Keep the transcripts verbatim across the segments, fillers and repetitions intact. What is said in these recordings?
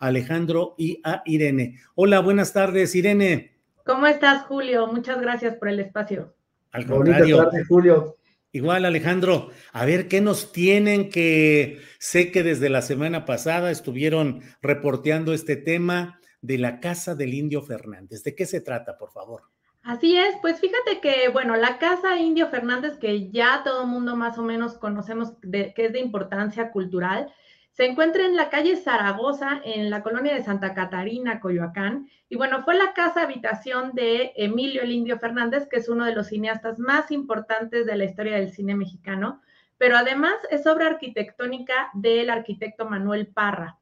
Alejandro y a Irene. Hola, buenas tardes, Irene. ¿Cómo estás, Julio? Muchas gracias por el espacio. Al contrario. Buenas tardes, Julio. Igual, Alejandro. A ver, ¿qué nos tienen? Que sé que desde la semana pasada estuvieron reporteando este tema de la Casa del Indio Fernández. ¿De qué se trata, por favor? Así es, pues fíjate que, bueno, la Casa Indio Fernández, que ya todo el mundo más o menos conocemos de, que es de importancia cultural, se encuentra en la calle Zaragoza, en la colonia de Santa Catarina, Coyoacán. Y bueno, fue la casa habitación de Emilio el Indio Fernández, que es uno de los cineastas más importantes de la historia del cine mexicano, pero además es obra arquitectónica del arquitecto Manuel Parra.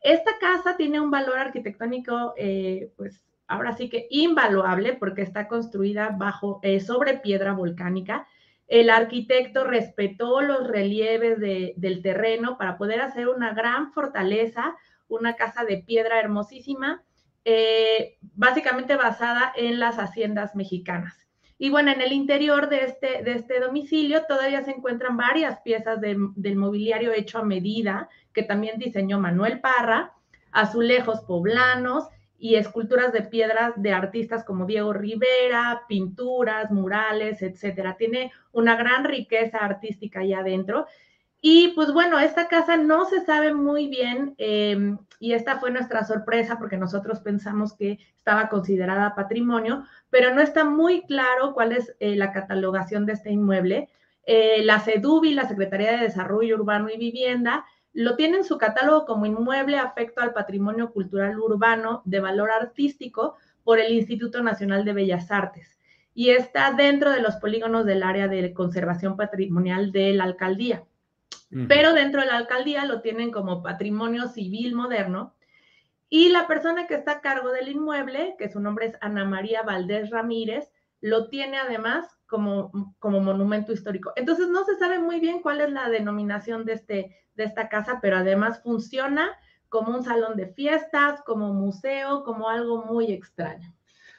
Esta casa tiene un valor arquitectónico, eh, pues ahora sí que invaluable, porque está construida bajo, eh, sobre piedra volcánica. El arquitecto respetó los relieves de, del terreno para poder hacer una gran fortaleza, una casa de piedra hermosísima, eh, básicamente basada en las haciendas mexicanas. Y bueno, en el interior de este, de este domicilio todavía se encuentran varias piezas de, del mobiliario hecho a medida, que también diseñó Manuel Parra, azulejos poblanos y esculturas de piedras de artistas como Diego Rivera, pinturas, murales, etcétera. Tiene una gran riqueza artística allá adentro. Y pues bueno, esta casa no se sabe muy bien, eh, y esta fue nuestra sorpresa porque nosotros pensamos que estaba considerada patrimonio, pero no está muy claro cuál es eh, la catalogación de este inmueble. Eh, la SEDUVI, la Secretaría de Desarrollo Urbano y Vivienda, lo tiene en su catálogo como inmueble afecto al patrimonio cultural urbano de valor artístico por el Instituto Nacional de Bellas Artes y está dentro de los polígonos del área de conservación patrimonial de la alcaldía. Uh-huh. Pero dentro de la alcaldía lo tienen como patrimonio civil moderno y la persona que está a cargo del inmueble, que su nombre es Ana María Valdés Ramírez, lo tiene además como, como monumento histórico. Entonces no se sabe muy bien cuál es la denominación de, este, de esta casa, pero además funciona como un salón de fiestas, como museo, como algo muy extraño.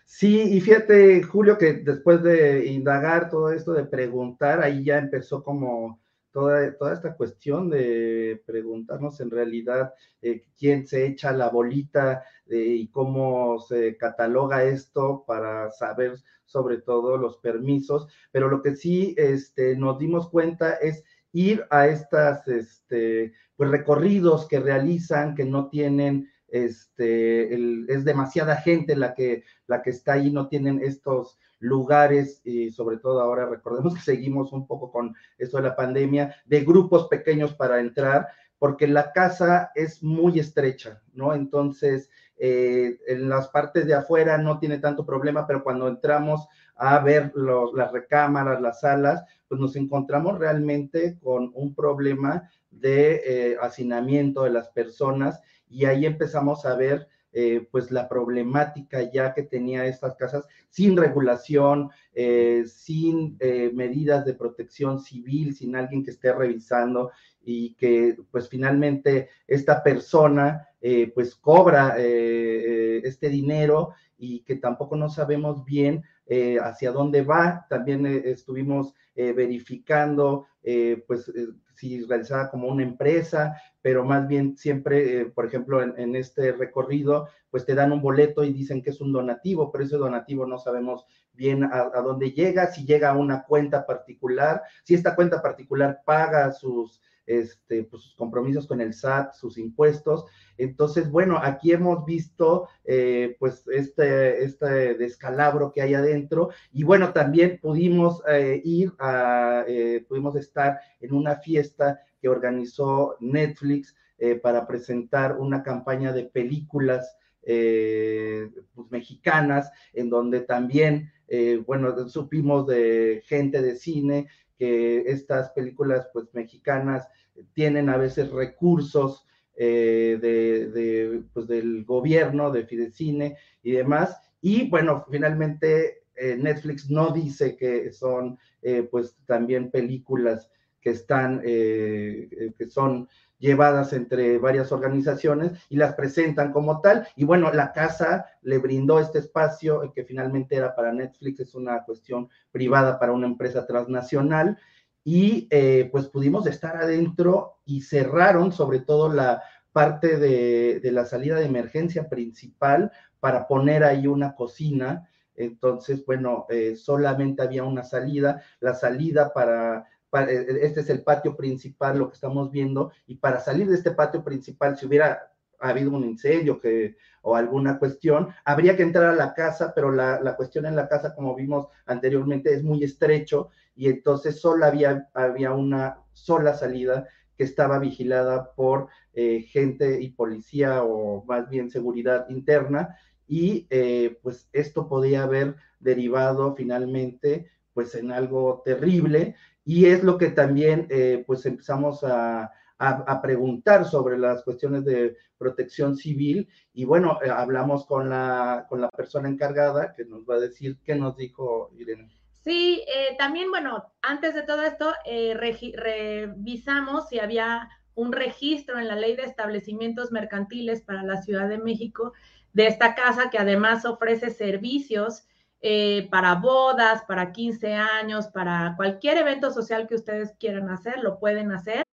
Sí, y fíjate, Julio, que después de indagar todo esto, de preguntar, ahí ya empezó como toda, toda esta cuestión de preguntarnos en realidad eh, quién se echa la bolita eh, y cómo se cataloga esto para saber sobre todo los permisos, pero lo que sí este, nos dimos cuenta es ir a estas este, pues recorridos que realizan, que no tienen, este, el, es demasiada gente la que, la que está ahí, no tienen estos lugares, y sobre todo ahora recordemos que seguimos un poco con esto de la pandemia, de grupos pequeños para entrar, porque la casa es muy estrecha, ¿no? Entonces, eh, en las partes de afuera no tiene tanto problema, pero cuando entramos a ver los, las recámaras, las salas, pues nos encontramos realmente con un problema de eh, hacinamiento de las personas, y ahí empezamos a ver, eh, pues, la problemática ya que tenía estas casas sin regulación, eh, sin eh, medidas de protección civil, sin alguien que esté revisando, y que pues finalmente esta persona eh, pues cobra eh, eh, este dinero y que tampoco no sabemos bien eh, hacia dónde va. También eh, estuvimos eh, verificando eh, pues, eh, si realizaba como una empresa, pero más bien siempre, eh, por ejemplo, en, en este recorrido, pues te dan un boleto y dicen que es un donativo, pero ese donativo no sabemos bien a, a dónde llega, si llega a una cuenta particular, si esta cuenta particular paga sus... Este, pues, sus compromisos con el S A T, sus impuestos. Entonces, bueno, aquí hemos visto, eh, pues, este, este descalabro que hay adentro, y bueno, también pudimos eh, ir a, eh, pudimos estar en una fiesta que organizó Netflix eh, para presentar una campaña de películas eh, pues, mexicanas, en donde también, eh, bueno, supimos de gente de cine, que estas películas pues mexicanas tienen a veces recursos eh, de, de, pues, del gobierno, de Fidecine y demás, y bueno, finalmente eh, Netflix no dice que son eh, pues también películas que están, eh, que son llevadas entre varias organizaciones y las presentan como tal, y bueno, la casa le brindó este espacio que finalmente era para Netflix, es una cuestión privada para una empresa transnacional, y eh, pues pudimos estar adentro y cerraron sobre todo la parte de, de la salida de emergencia principal para poner ahí una cocina. Entonces, bueno, eh, solamente había una salida, la salida para... Este es el patio principal, lo que estamos viendo, y para salir de este patio principal, si hubiera habido un incendio que, o alguna cuestión, habría que entrar a la casa, pero la, la cuestión en la casa, como vimos anteriormente, es muy estrecho, y entonces solo había, había una sola salida que estaba vigilada por eh, gente y policía, o más bien seguridad interna, y eh, pues esto podía haber derivado finalmente pues en algo terrible. Y es lo que también, eh, pues, empezamos a, a, a preguntar sobre las cuestiones de protección civil. Y, bueno, eh, hablamos con la, con la persona encargada que nos va a decir qué nos dijo Irene. Sí, eh, también, bueno, antes de todo esto, eh, revisamos si había un registro en la Ley de Establecimientos Mercantiles para la Ciudad de México de esta casa, que además ofrece servicios Eh, para bodas, para quince años, para cualquier evento social que ustedes quieran hacer, lo pueden hacer.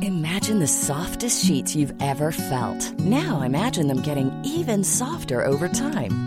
Imagine the softest sheets you've ever felt. Now imagine them getting even softer over time.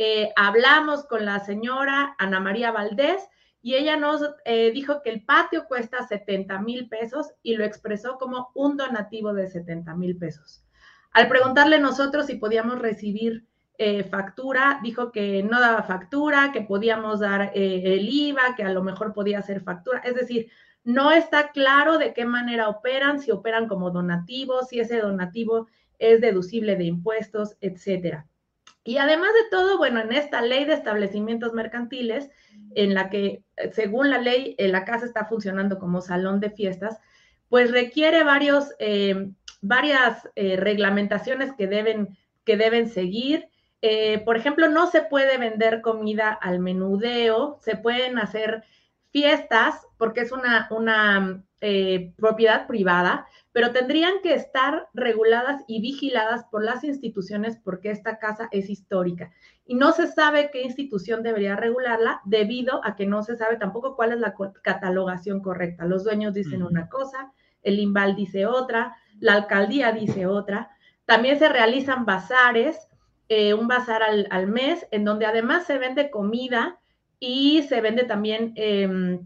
Eh, hablamos con la señora Ana María Valdés y ella nos eh, dijo que el patio cuesta setenta mil pesos y lo expresó como un donativo de setenta mil pesos. Al preguntarle nosotros si podíamos recibir eh, factura, dijo que no daba factura, que podíamos dar eh, el I V A, que a lo mejor podía hacer factura. Es decir, no está claro de qué manera operan, si operan como donativos, si ese donativo es deducible de impuestos, etcétera. Y además de todo, bueno, en esta ley de establecimientos mercantiles, en la que, según la ley, la casa está funcionando como salón de fiestas, pues requiere varios, eh, varias eh, reglamentaciones que deben, que deben seguir. Eh, por ejemplo, no se puede vender comida al menudeo, se pueden hacer fiestas, porque es una, una eh, propiedad privada, pero tendrían que estar reguladas y vigiladas por las instituciones porque esta casa es histórica. Y no se sabe qué institución debería regularla debido a que no se sabe tampoco cuál es la catalogación correcta. Los dueños dicen una cosa, el INBAL dice otra, la alcaldía dice otra, También se realizan bazares, eh, un bazar al, al mes, en donde además se vende comida y se vende también eh,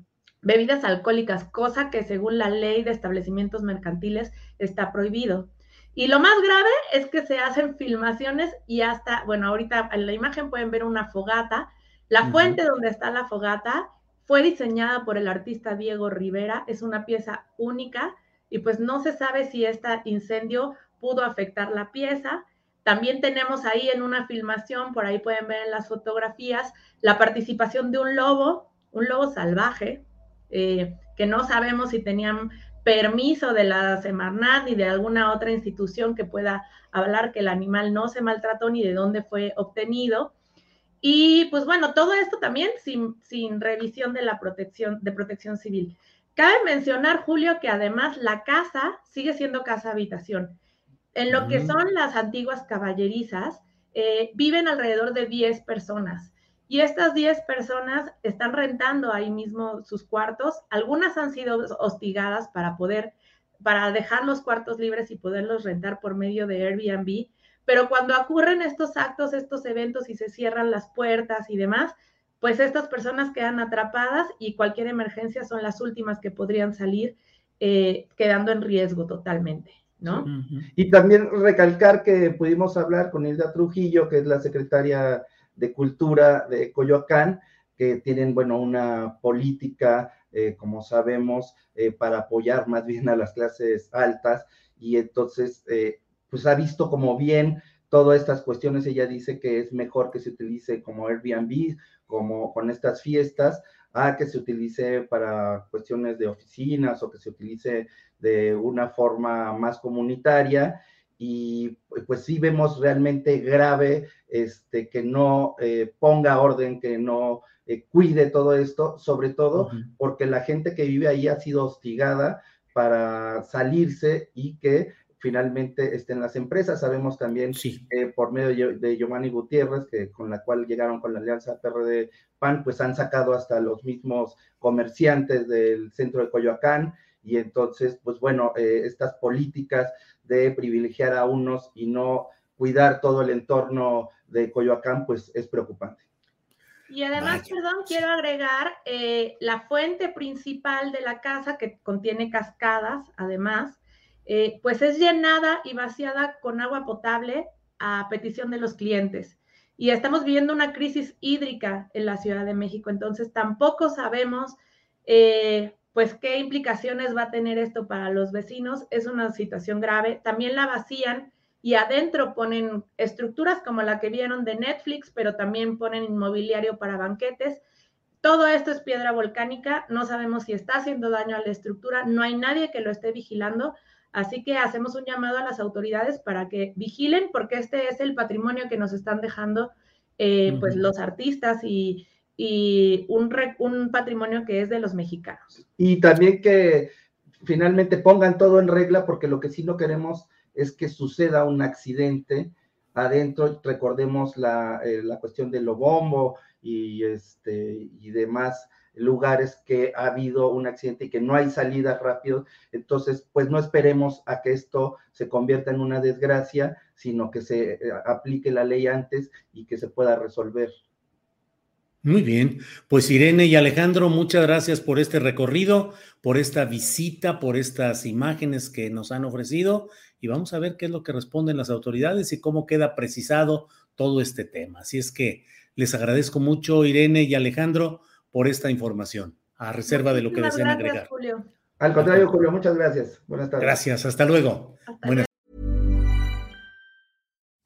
bebidas alcohólicas, cosa que según la ley de establecimientos mercantiles está prohibido. Y lo más grave es que se hacen filmaciones y hasta, bueno, ahorita en la imagen pueden ver una fogata. La fuente donde está la fogata fue diseñada por el artista Diego Rivera, es una pieza única y pues no se sabe si este incendio pudo afectar la pieza. También tenemos ahí en una filmación, por ahí pueden ver en las fotografías, la participación de un lobo, un lobo salvaje, eh, que no sabemos si tenían permiso de la Semarnat ni de alguna otra institución que pueda hablar que el animal no se maltrató ni de dónde fue obtenido. Y pues bueno, todo esto también sin, sin revisión de la protección, de protección civil. Cabe mencionar, Julio, que además la casa sigue siendo casa-habitación. En lo que son las antiguas caballerizas, eh, viven alrededor de diez personas. Y estas diez personas están rentando ahí mismo sus cuartos. Algunas han sido hostigadas para poder, para dejar los cuartos libres y poderlos rentar por medio de Airbnb. Pero cuando ocurren estos actos, estos eventos y se cierran las puertas y demás, pues estas personas quedan atrapadas y cualquier emergencia son las últimas que podrían salir, eh, quedando en riesgo totalmente, ¿no? Uh-huh. Y también recalcar que pudimos hablar con Hilda Trujillo, que es la secretaria de Cultura de Coyoacán, que tienen, bueno, una política, eh, como sabemos, eh, para apoyar más bien a las clases altas, y entonces, eh, pues ha visto como bien todas estas cuestiones. Ella dice que es mejor que se utilice como Airbnb, como con estas fiestas, a que se utilice para cuestiones de oficinas o que se utilice de una forma más comunitaria. Y pues sí vemos realmente grave este, que no eh, ponga orden, que no eh, cuide todo esto, sobre todo uh-huh. porque la gente que vive ahí ha sido hostigada para salirse y que finalmente estén las empresas. Sabemos también sí. eh, por medio de Yomani Gutiérrez, que con la cual llegaron con la alianza P R D PAN, pues han sacado hasta los mismos comerciantes del centro de Coyoacán. Y entonces, pues bueno, eh, estas políticas de privilegiar a unos y no cuidar todo el entorno de Coyoacán, pues es preocupante. Y además, Vaya. perdón, quiero agregar eh, la fuente principal de la casa, que contiene cascadas, además, eh, pues es llenada y vaciada con agua potable a petición de los clientes. Y estamos viviendo una crisis hídrica en la Ciudad de México, entonces tampoco sabemos eh, pues qué implicaciones va a tener esto para los vecinos. Es una situación grave. También la vacían y adentro ponen estructuras como la que vieron de Netflix, pero también ponen inmobiliario para banquetes. Todo esto es piedra volcánica, no sabemos si está haciendo daño a la estructura, no hay nadie que lo esté vigilando, así que hacemos un llamado a las autoridades para que vigilen, porque este es el patrimonio que nos están dejando eh, uh-huh. pues los artistas y... y un, un patrimonio que es de los mexicanos. Y también que finalmente pongan todo en regla, porque lo que sí no queremos es que suceda un accidente adentro. Recordemos la, eh, la cuestión de Lobombo y, este, y demás lugares que ha habido un accidente y que no hay salidas rápidas. Entonces, pues no esperemos a que esto se convierta en una desgracia, sino que se aplique la ley antes y que se pueda resolver. Muy bien, pues Irene y Alejandro, muchas gracias por este recorrido, por esta visita, por estas imágenes que nos han ofrecido, y vamos a ver qué es lo que responden las autoridades y cómo queda precisado todo este tema. Así es que les agradezco mucho, Irene y Alejandro, por esta información, a reserva de lo que muchas desean gracias, agregar. Julio. Al contrario, Julio, muchas gracias. Buenas tardes. Gracias, hasta luego. Hasta Buenas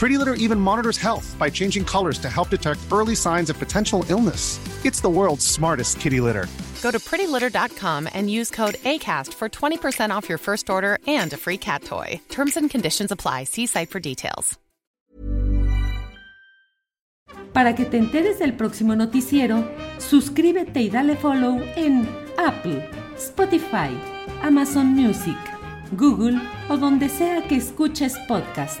Pretty Litter even monitors health by changing colors to help detect early signs of potential illness. It's the world's smartest kitty litter. Go to pretty litter dot com and use code ACAST for twenty percent off your first order and a free cat toy. Terms and conditions apply. See site for details. Para que te enteres del próximo noticiero, suscríbete y dale follow en Apple, Spotify, Amazon Music, Google o donde sea que escuches podcast.